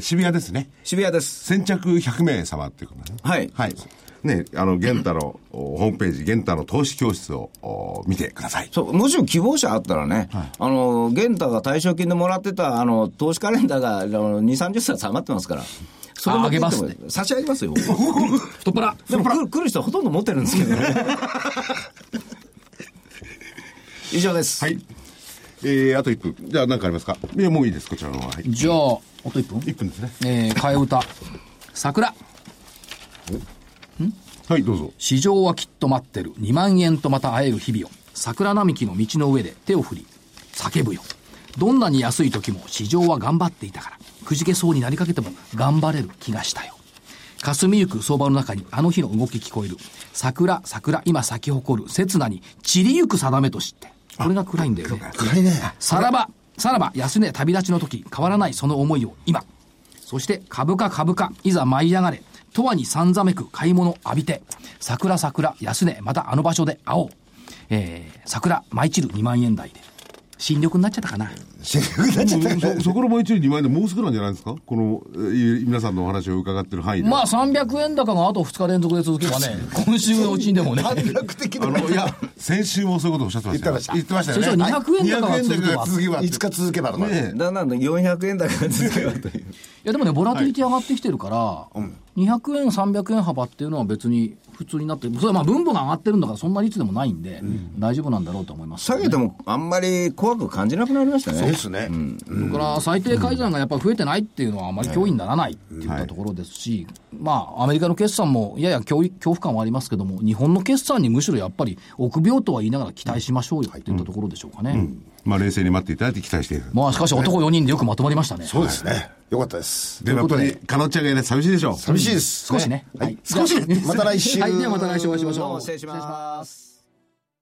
渋谷ですね。渋谷です。先着100名様っていうことね。はい。はい。ね、玄太のホームページ、玄太の投資教室を見てください。そう、もちろん希望者あったらね、はい、玄太が対象金でもらってた、投資カレンダーが、2、30冊余ってますから。それもあげますね。差し上げますよ。太っ腹。でも来る人はほとんど持ってるんですけどね。以上です。はい。あと1分。じゃあ何かありますか。いや、もういいです、こちらの方は。じゃあ、あと1分 ?1 分ですね。替え歌。桜。はい、どうぞ。市場はきっと待ってる。2万円とまた会える日々を。桜並木の道の上で手を振り、叫ぶよ。どんなに安い時も市場は頑張っていたから。くじけそうになりかけても頑張れる気がしたよ。霞ゆく相場の中にあの日の動き聞こえる。桜、桜、今咲き誇る。刹那に散りゆく定めと知って。これが暗いんだよね。暗いね。さらば安値旅立ちの時、変わらないその思いを今。そして株価いざ舞い上がれ。永遠にさんざめく買い物浴びて。桜安値またあの場所で会おう。桜舞い散る2万円台で。新緑になっちゃったかな。そこの毎日2万円でもうすぐなんじゃないですか。この皆さんのお話を伺ってる範囲で、300円高があと2日連続で続けばね、今週のうちにでもね、短絡的な先週もそういうことをおっしゃってましたよ。言ってましたよね。200円高が続けば5日続けばとかね、なんで400円高が続けばという。いやでもね、ボラティリティ上がってきてるから、200円300円幅っていうのは別に普通になって、それは分母が上がってるんだからそんな率でもないんで、大丈夫なんだろうと思います、ね。下げてもあんまり怖く感じなくなりましたね。そうですね。だから最低改ざんがやっぱり増えてないっていうのはあまり脅威にならないっていったところですし、アメリカの決算もやや恐怖感はありますけども、日本の決算にむしろやっぱり臆病とは言いながら期待しましょうよっていったところでしょうかね。冷静に待っていただいて期待している。しかし男4人でよくまとまりましたね。そうですね。よかったです。でもやっぱりカノちゃんがいない、寂しいでしょう。寂しいです。少しね。はい。また来週。はい。ではまた来週お会いしましょう。失礼します。